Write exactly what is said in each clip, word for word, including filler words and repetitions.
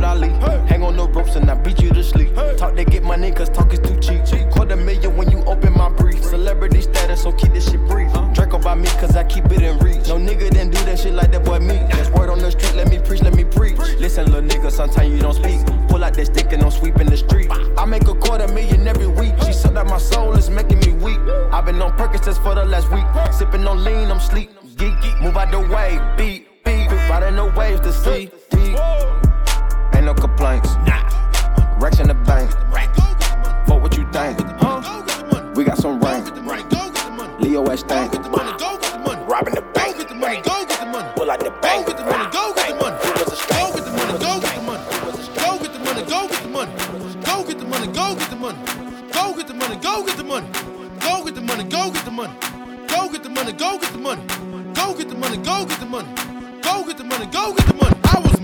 Muhammad Ali. Hey. Hang on the ropes and I beat you to sleep. Hey. Talk to get money cause talk is too cheap. cheap. Quarter million when you open my brief. Celebrity status, so keep this shit brief. Huh? Draco by me cause I keep it in reach. No nigga didn't do that shit like that boy me. That's word on the street, let me preach, let me preach. preach. Listen little nigga, sometimes you don't speak. Pull out that stick and I'm sweeping the street. I make a quarter million every week. She said that my soul is making me weak. I've been on Percocets for the last week. Sipping on lean, I'm sleep. Geek, move out the way, beat. Riding the waves to see. Ain't no complaints. Nah. Racks in the bank. Fuck what you think. Huh? We got some rain. Leo S. Stank. Robbing the bank. Pull out the bank. Go get the money. Go get the money. Go get the money. Go get the money. Go get the money. Go get the money. Go get the money. Go get the money. Go get the money. Go get the money. Go get the money. Go get the money. Go get the money. Go get the money. Go get the money. Go get the money. Go get the money, go get the money. I was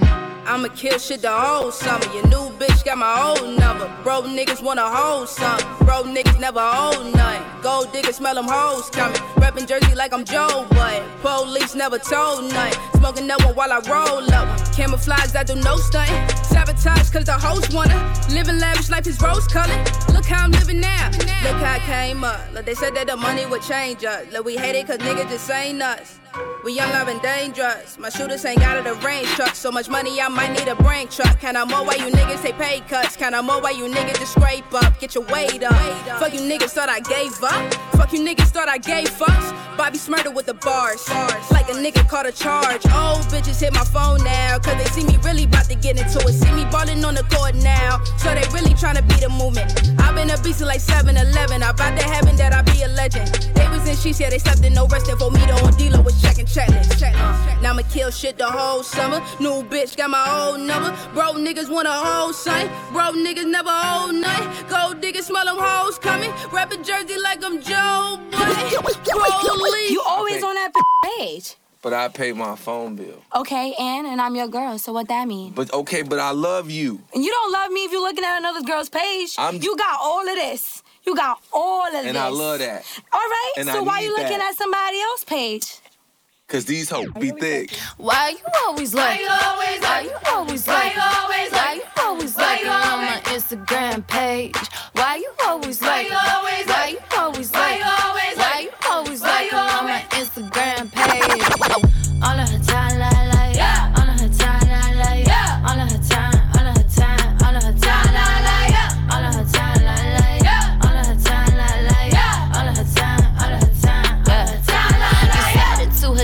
I'ma kill shit the whole summer. Your new bitch got my old number. Bro niggas wanna hold something. Bro niggas never hold nothing. Gold diggers smell them hoes coming. Reppin' Jersey like I'm Joe, but police never told nothing. Smoking that one while I roll up. Camouflage, I do no stuntin'. Sabotage cause the hoes wanna. Living lavish life is rose colored. Look how I'm living now. Look how I came up. Look, they said that the money would change us. Look, we hate it cause niggas just ain't us. We young, love, and dangerous. My shooters ain't got out of the range truck. So much money, I might need a brain truck. Count out more why you niggas take pay cuts. Count out more why you niggas just scrape up. Get your weight up. Fuck you niggas thought I gave up. Fuck you niggas thought I gave fucks. Bobby Smurda with the bars. Like a nigga caught a charge. Old bitches hit my phone now. Cause they see me really about to get into it. See me ballin' on the court now. So they really tryna beat the movement. I've been a beast like seven eleven. I bout to heaven that I be a legend. They was in sheets, yeah, they slept in no resting. For me, the whole dealer was checking. Checklist, checklist. Now I'ma kill shit the whole summer. New bitch got my old number. Bro niggas wanna hold son. Bro niggas never hold nothing. Gold diggers smell them hoes coming. Rapping Jersey like I'm Joe, boy. You always on that page. But I paid my phone bill. Okay, and and I'm your girl, so what that mean? But okay, but I love you. And you don't love me if you're looking at another girl's page. I'm... You got all of this. You got all of and this. And I love that. All right, and so I why you looking that. At somebody else's page? Cause these hoes be thick. Why you always like? Why you always like? Why you always like? On my Instagram page. Why you always like? Why you always like? Why you always like? On my Instagram page. All of her time, la la yeah. All of her time, la la yeah. All of her time, all of her time, all of her time, la la yeah. All of her time, la la yeah. All of her time, la la yeah. All of her time, all of her time, all of her time, la la yeah. You slide into her.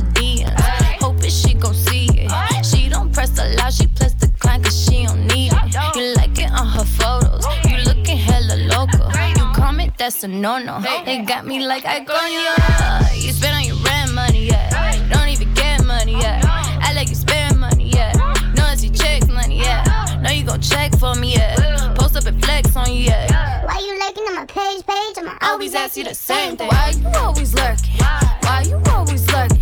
She plus decline cause she don't need it. You like it on her photos. You looking hella local. You comment, that's a no-no. They got me like I go yeah. You spend on your rent money, yeah. Don't even get money, yeah. I like you spend money, yeah. Know it's your check money, yeah. Know you gon' check for me, yeah. Post up and flex on you, yeah. Why you lurking on my page, page? I'ma always ask you the same thing. Why you always lurking? Why you always lurking?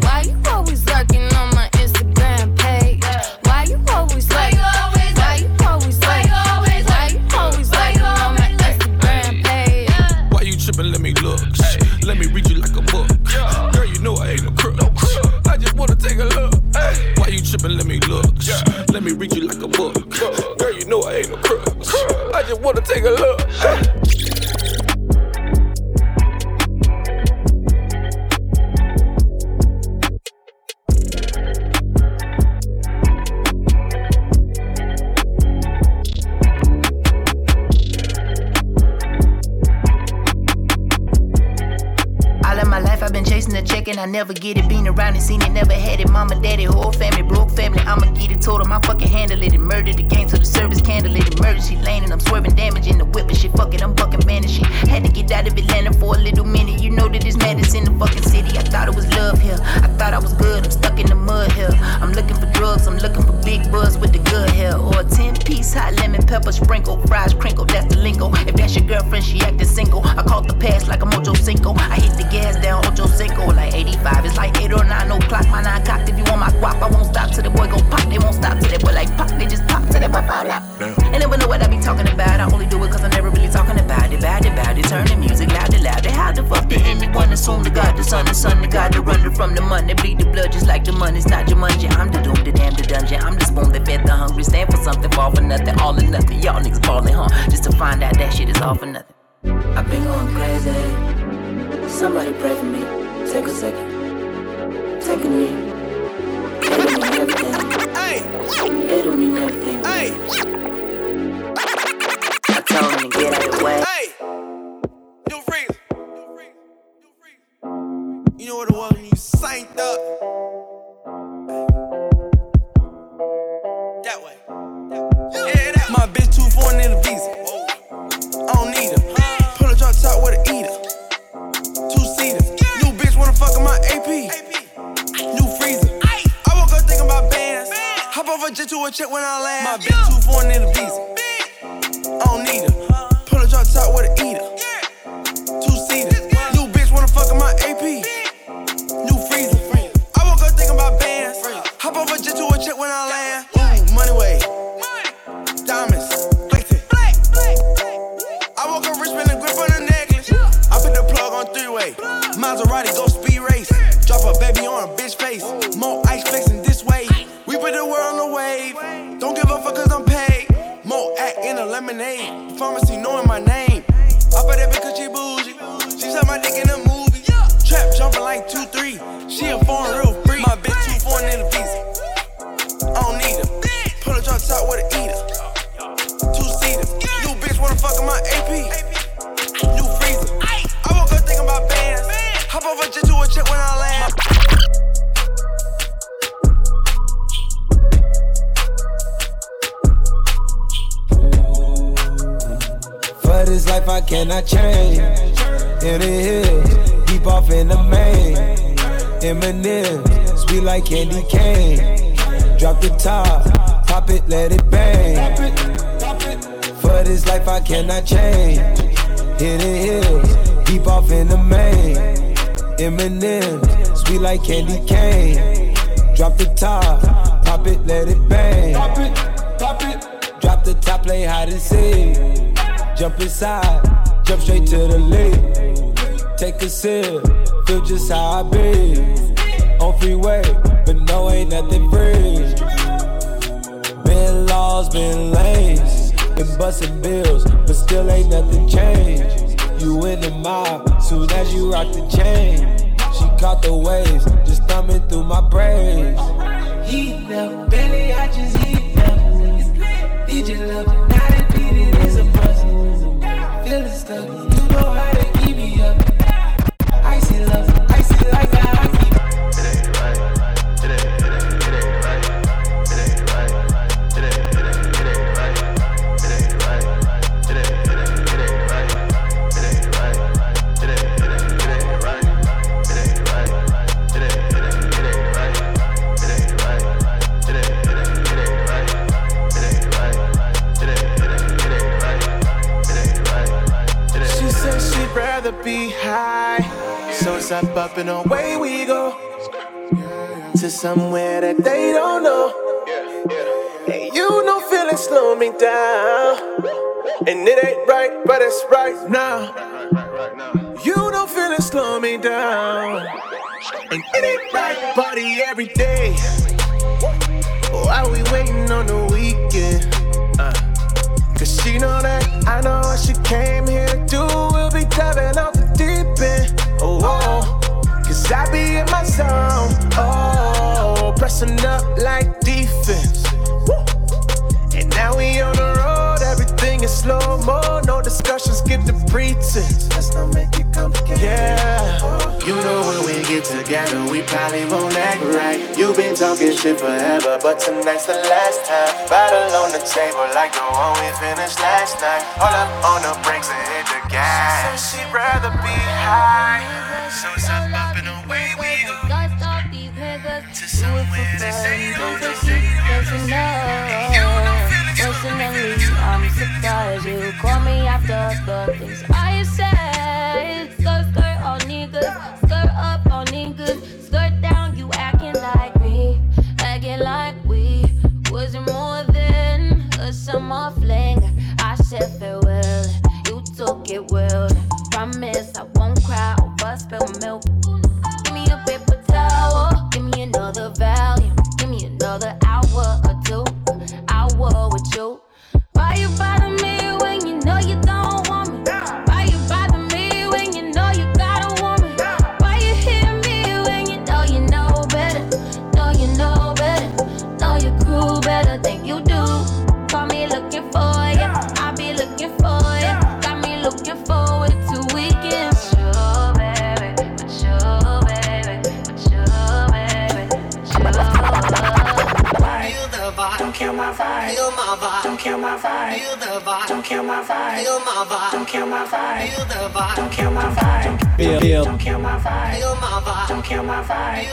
Why you always lurking on my Instagram page? Why you always like? Why you always like? Why you always like? On my Instagram page. Why you trippin'? Let me look. Let me read you like a book. Girl, you know I ain't no crook. I just wanna take a look. Why you trippin'? Let me look. Let me read you like a book. Girl, you know I ain't no crook. I just wanna take a look. And I never get it, been around and seen it, never had it. Mama, daddy, whole family, broke family. I'ma get it, told him I fucking handle it. And murdered the game to the service, candle it. And murdered, she lane and I'm swerving, damaging the whip and shit. Fuck it, I'm fucking vanishing. Had to get out of Atlanta for a little minute. You know that it's madness in the fucking city. I thought it was love here, I thought I was good. I'm stuck in the mud here. I'm looking for drugs, I'm looking for big buzz with the good hair. Or a ten piece hot lemon pepper sprinkle, fries crinkle, that's the lingo. If that's your girlfriend, she acting single. I caught the pass like I'm Ocho Cinco. I hit the gas down Ocho Cinco like eighty-five, it's like eight or nine o'clock. My nine cocked, if you want my guap, I won't stop till the boy gon' pop. They won't stop till that boy like pop. They just pop till that boy fall out. And never know what I be talking about. I only do it cause I'm never really talking about it. Bad about it, turn the music loud and loud. They how the fuck the enemy one assume the God, the son, the son, the God, the run the money, bleed the blood just like the money's not your money. I'm the doom, the damn, the dungeon. I'm the spoon that fed the hungry. Stand for something, fall for nothing, all or nothing. Y'all niggas falling, huh? Just to find out that shit is all for nothing. I've been going crazy. Somebody pray for me. Take a second. Take a knee. It'll mean everything. It'll mean everything. I told him to get out of the way. You know what it was when you signed up. That way. Yeah, that way. My bitch too foreign in a visa. I don't need her. Pull a drop top with an eater. Two seater. New bitch wanna fuck with my A P. New freezer. I woke up thinking about bands. Hop off a jet to a check when I land. My bitch too foreign in a visa. I don't need her. Pull a drop top with an eater. Two seater. New bitch wanna fuck with my A P. Check when I land. Ooh, money way. Diamonds. Flicked it. I woke up Richmond and grip on a necklace. I put the plug on three-way. Maserati go speed race. Drop a baby on a bitch face. More ice flexing this way. We put the world on the wave. Don't give a fuck cause I'm paid. More act in a lemonade. Pharmacy knowing my name. I put that bitch cause she bougie. She suck my dick in a movie. Trap jumping like two three. She a foreign real free. My bitch too foreign in the visa. I don't need her. Pull a drop top with an eater. Two seater. New bitch wanna fuck with my A P. New freezer. I woke up thinking about bands. Hop over just to a chick when I land. For this life I cannot change. In the hills, deep off in the main. M and M's, sweet like candy cane. Drop the top, pop it, let it bang. For this life I cannot change. Hit the hills, deep off in the main. M and M's, sweet like candy cane. Drop the top, pop it, let it bang. Pop it, pop it. Drop the top, play hide and seek. Jump inside, jump straight to the league. Take a sip, feel just how I be. On freeway, but no, ain't nothing free. Been laws, been lanes, been busting bills, but still ain't nothing changed. You in the mob, soon as you rock the chain. She caught the waves, just thumbing through my braids. Heat them, belly, I just heat them. Did you love it? Now that beat it is a puzzle. Feeling stuck, you know how to keep me up. Icy love, icy like that. Up, up and away we go to somewhere that they don't know. And you know feeling slow me down, and it ain't right, but it's right now. You know feeling slow me down, and it ain't right, buddy. Every day, why we waiting on the weekend? Uh, Cause she know that I know what she came here to do. We'll be diving off the deep end. Oh, oh, cause I be in my zone. Oh, pressing up like defense. And now we on the road, everything is slow-mo. No discussion, skip the pretense. Let's not make it complicated. Yeah. You know when we get together, we probably won't act right. You been talking shit forever, but tonight's the last time. Bottle on the table like the one we finished last night. All up on the brakes and hit the gas. She said she'd rather be high. So it's up, up and away we go. To somewhere they say don't, they say don't, they say don't. Personally, I'm surprised you call me after the things I said. Skirt, skirt, all niggas. Skirt up, all niggas. Skirt down, you acting like me. Acting like we wasn't more than a summer fling. I said farewell, you took it well. Promise I won't cry over spilled milk. Give me a paper towel. kill my vibe. Don't kill my vibe. Don't kill my vibe. Don't kill my vibe. Don't kill my vibe. Don't kill my vibe. Don't kill my vibe. Don't kill my vibe. Don't kill my vibe.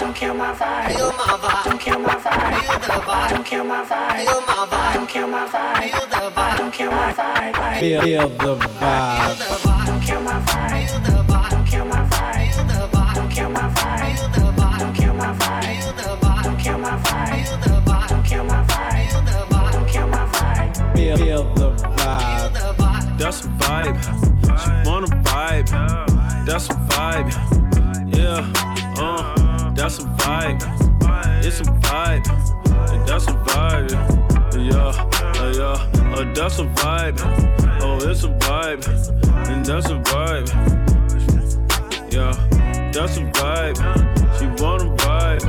Don't kill my vibe. Don't kill my vibe. Don't kill my vibe. Feel the vibe. Don't kill my vibe. Don't kill my vibe. Don't kill my vibe. Don't kill my vibe. Kill my vibe, the bottom, kill my vibe, the bottom, kill my vibe. Feel, feel the vibe. That's a vibe. She wanna vibe. That's a vibe. Yeah, uh, that's a vibe. It's a vibe. That's a vibe. Yeah, uh, yeah, uh, that's a vibe. Oh, it's a vibe. And that's a vibe. Yeah, that's a vibe. She wanna vibe.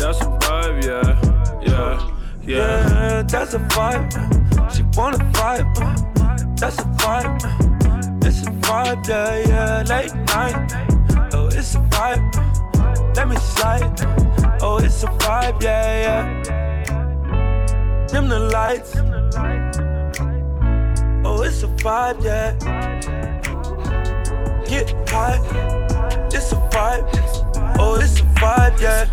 That's a vibe, yeah, yeah, yeah. Yeah, that's a vibe. She wanna vibe. That's a vibe. It's a vibe, yeah, yeah. Late night. Oh, it's a vibe. Let me slide. Oh, it's a vibe, yeah, yeah. Dim the lights. Oh, it's a vibe, yeah. Get high. It's a vibe. Oh, it's a vibe, yeah.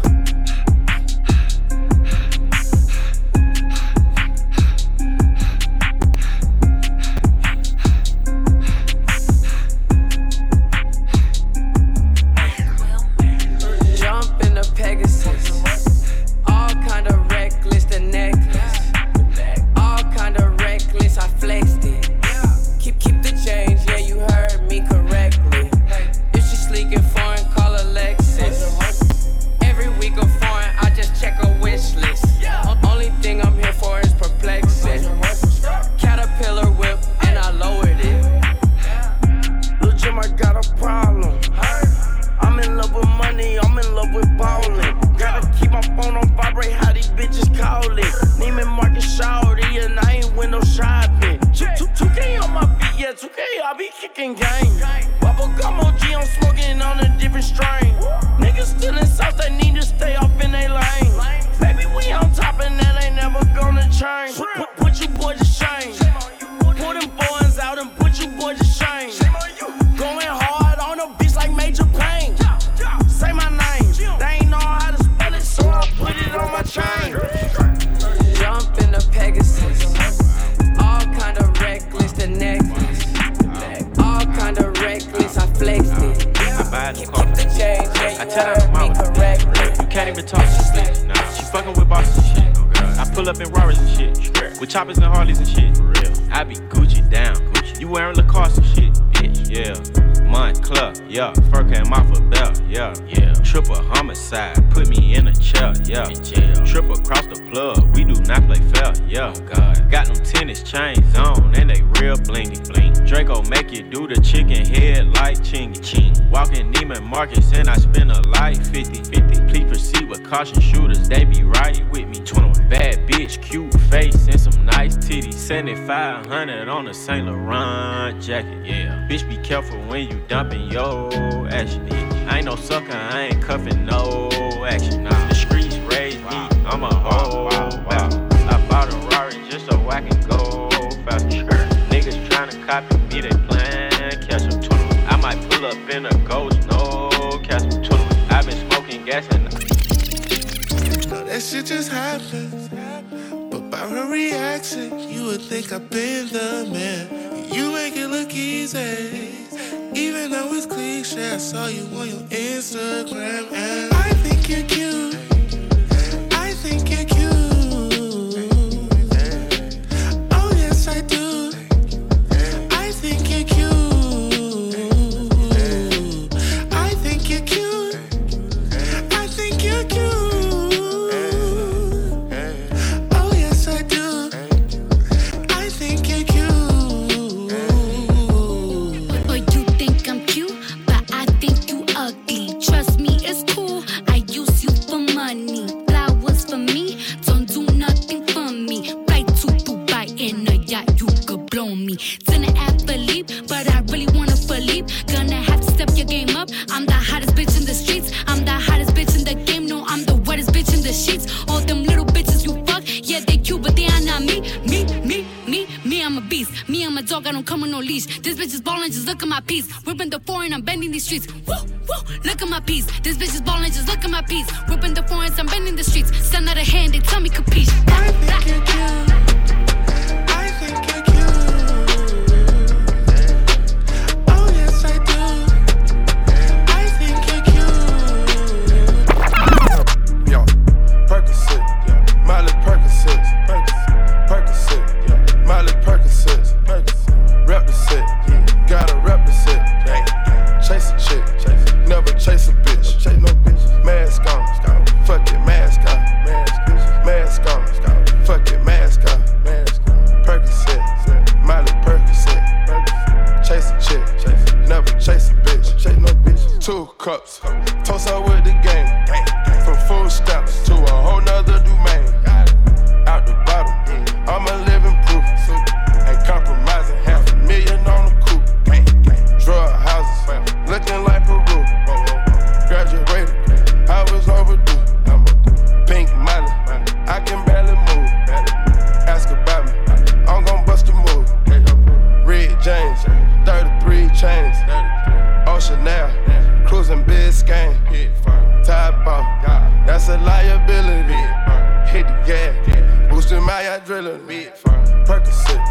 seventy-five hundred on a Saint Laurent jacket, yeah. Bitch, be careful when you dumping yo action. I ain't no sucker, I ain't cuffing no action. Nah. The streets raise me, I'm a hoe. I bought a Rari just so I can go faster. Niggas tryna copy me, they plan catch up to them. I might pull up in a ghost, no catch up to them. I been smoking gas and that shit just happens. By her reaction, you would think I've been the man. You make it look easy, even though it's cliche. I saw you on your Instagram and I think you're cute. I think you're cute. Oh yes I do. I think you're cute. I think you're cute. I think you're cute. I leash. This bitch is ballin', just look at my piece. Whipping the foreign, I'm bending these streets. Woo, woo, look at my piece. This bitch is ballin', just look at my piece. Whipping the foreign, I'm bending the streets. Send out a hand, they tell me capiche. I think you're cute. I think you're cute. Oh yes I do. I think you're cute. Yo, Percocet, yo. Miley Percocet, Percocet, Percocet, yo. Miley Percocet, Percocet. Rep the set, yeah. Gotta rep the set. Dang. Chase a chick, chase. Never chase a bitch. Chase no bitch. Mask on, fuck it, mask on. Mask on, fuck it, mask on. Percocet, Miley Percocet. Chase a chick, never chase a bitch. Chase no bitch. Two cups, toast out with the game. From food stamps to a whole nother domain. Out the bottle, I'm a living proof. Ain't compromising, half a million on the coupe. Drug houses, looking like Peru. Graduated, I was overdue. Pink Miley, I can barely move. Ask about me, I'm gon' bust a move. Red James, thirty-three chains. Ocean now, cruising Biscayne. Top off, that's a liability. Hit the gas, boosting my adrenaline. Percocet,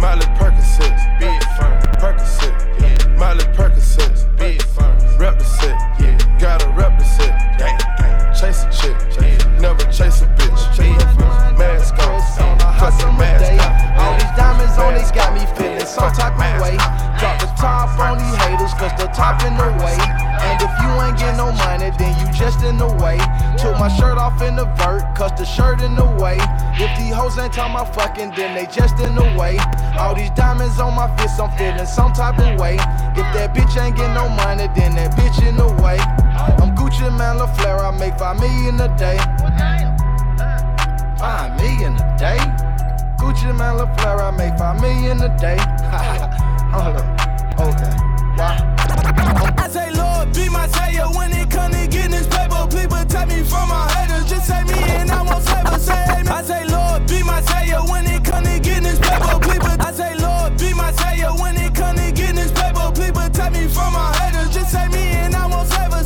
Miley Percocet. Percocet, Miley Percocet. Represent, gotta represent. Chase a chick, chase, never chase a bitch. Mask on, fuck the mask on. All these diamonds on, they got me feeling some type of way. Drop the top on these haters, cause the top in the way. And if you ain't get no money, then you just in the way. Took my shirt off in the vert, cause the shirt in the way. If these hoes ain't talking about fucking, then they just in the way. All these diamonds on my fist, I'm feeling some type of way. If that bitch ain't get no money, then that bitch in the way. I'm Gucci man LaFleur, I make five million a day. Five million a day. Gucci man LaFleur, I make five million a day. Hold up, okay, why? I say Lord be my savior when it come to getting this paper. People take me from my haters, just say me and I won't save us. I say Lord be my savior when it come to getting this paper. People, I say Lord be my savior when it come to getting this paper. People take me from my haters, just say me and I won't save us.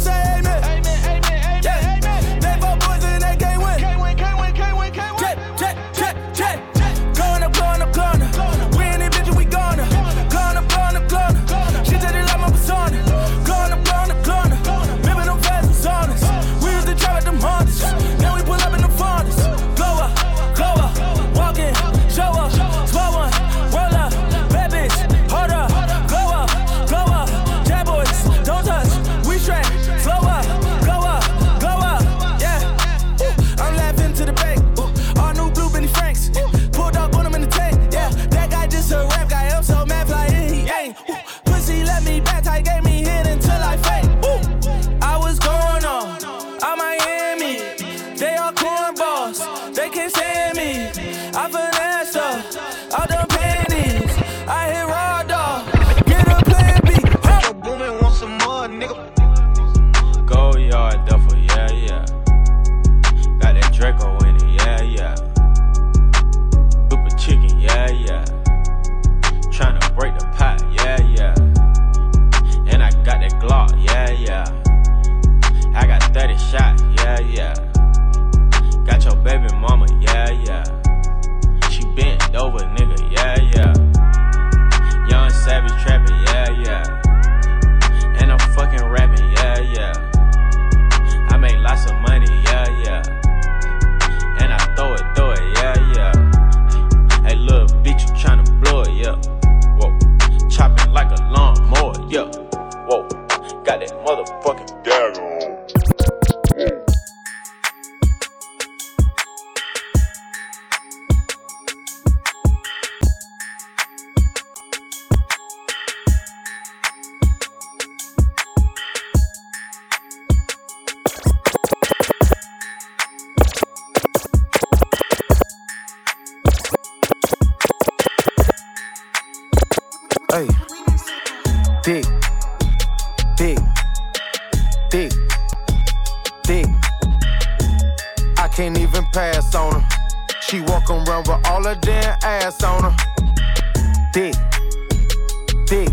Thick,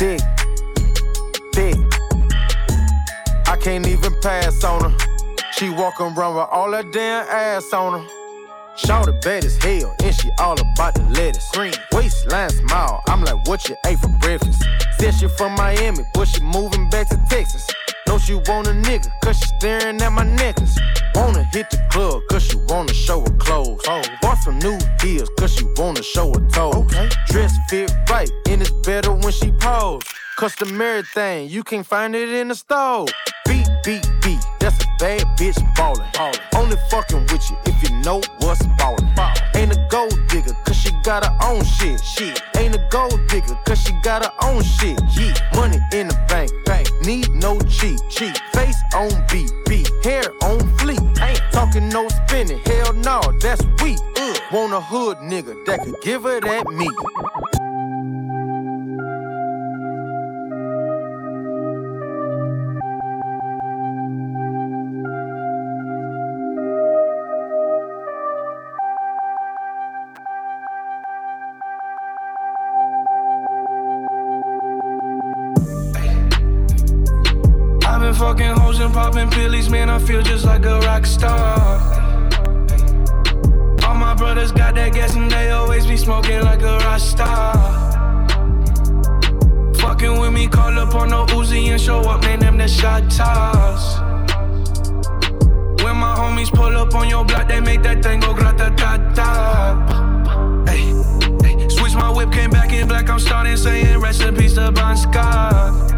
thick, thick. I can't even pass on her. She walking around with all her damn ass on her. Shawty bad as hell, and she all about the lettuce. Green waistline smile, I'm like, what you ate for breakfast? Said she from Miami, but she moving back to Texas. Know she want a nigga, cause she staring at my necklace. Wanna hit the club, cause she wanna show her clothes. Oh, bought some new deals, cause she wanna show her toes. Okay. Dress fit right, and it's better when she pose. Customary thing, you can't find it in the store. Beat, beat, beat, that's a bad bitch ballin'. ballin'. Only fucking with you if you know what's ballin'. Ballin'. Ain't a gold digger, cause she got her own shit. shit. Ain't a gold digger, cause she got her own shit. Yeah. Money in the bank, bank. Need no cheat, cheat. Face on beat, beat. Hair on fleek. Ain't talking no spinning, hell no, that's weak. Ugh. Want a hood nigga that could give her that meat. Fucking hoes and popping pillies, man, I feel just like a rock star. All my brothers got that gas and they always be smoking like a Rasta. Fucking with me, call up on no Uzi and show up, man, them the shot toss. When my homies pull up on your block, they make that thing go grata-ta-ta. Hey, hey. Switch my whip, came back in black, I'm starting saying recipes to Bon Scott.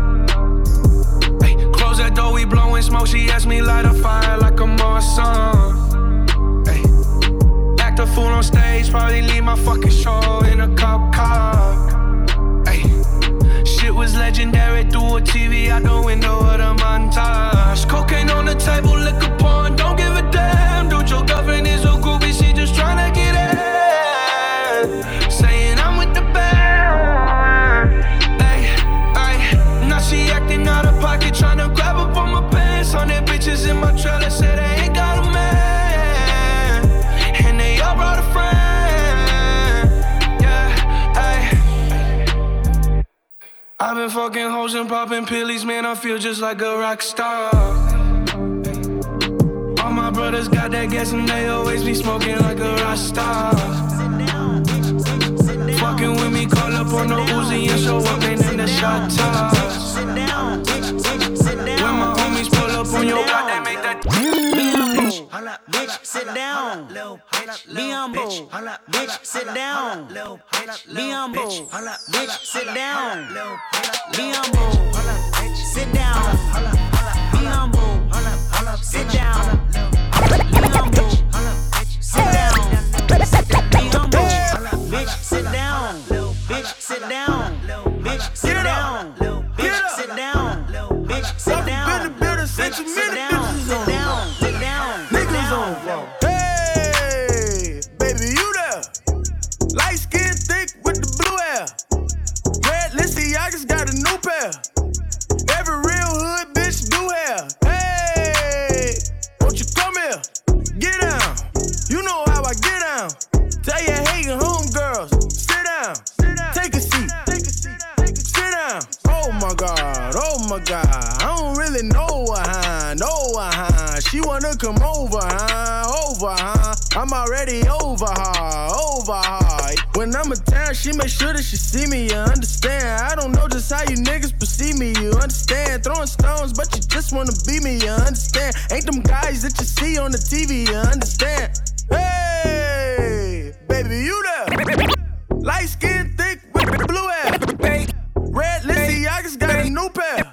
That door, we blowing smoke. She asked me light a fire like a Marsan. Ay. Act a fool on stage, probably leave my fucking show in a cop car. Ay. Shit was legendary through a T V out the window of the montage. Cocaine on the table, liquor porn, don't give a damn. Dude, your girlfriend is a groupie, she just tryna get in. Saying I'm with the band. Ay, ay, now she acting out of pocket, tryna grab. Hundred bitches in my trailer, said I ain't got a man, and they all brought a friend. Yeah, ayy. I've been fucking hoes and popping pillies, man, I feel just like a rock star. All my brothers got that gas and they always be smoking like a Rasta. Fucking with me, call up on the Uzi and show up, man, in the shot toss. Sit down, sit down. Sit down. Bitch, bitch, sit down. Biambo, bitch, sit down. Biambo, bitch, sit down. Biambo, sit down. Biambo, sit down. Biambo, sit down. Biambo, bitch, sit down. Bitch, sit down. Bitch, sit down. Bitch, sit down. Bitch, sit down. Bitch, sit down, sit down, sit down, niggas on floor. Hey, baby, you there? Light skin thick with the blue hair. Red Lissy, I just got a new pair. Every real hood bitch do hair. Hey, won't you come here? Get down. You know how I get down. Tell your hating homegirls, sit down, sit down, take a seat, take a seat, take a seat. Sit down. Oh my God, oh my God, I don't really know. No, uh-huh. She wanna come over, huh? Over, huh? I'm already over her, over her. When I'm in town, she make sure that she see me, you understand? I don't know just how you niggas perceive me, you understand? Throwing stones, but you just wanna be me, you understand? Ain't them guys that you see on the T V, you understand? Hey, baby, you there? Light skin, thick, with the blue hair. Red Lizzie, I just got a new pair.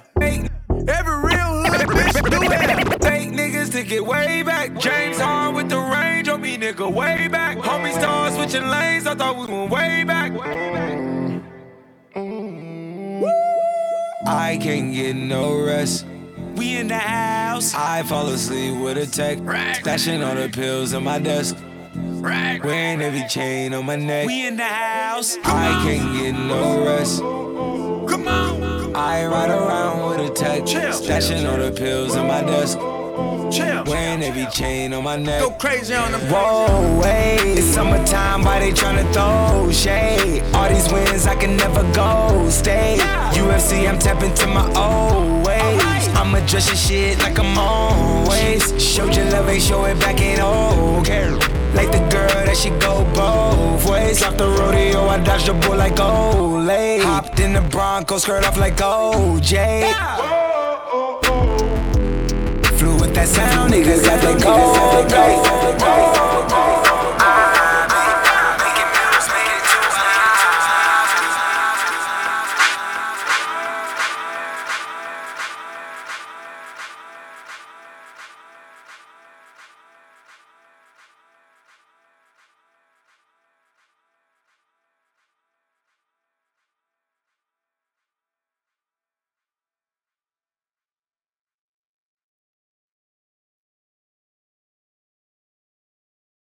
Every real hood bitch do it. Take niggas to get way back. James Hard with the range on me, nigga, way back. Homie stars switching lanes, I thought we went way back. I can't get no rest. We in the house. I fall asleep with a tech. Stashing all the pills on my desk. Wearing every chain on my neck. We in the house. I can't get no rest. Come on. I ride around with a tech, stashing all the pills on my desk. Champs. Wearing every chain on my neck. Go crazy on them. Whoa, wait. It's summertime, why they tryna throw shade? All these wins, I can never go stay. U F C, I'm tapping to my old ways. I'ma dress your shit like I'm always. Showed your love, ain't show it back, ain't okay. Like the girl that she go both ways. Off the rodeo, I dodged the bull like Olay. Hopped in the Bronco, skirt off like O J. That sound, niggas act like gold.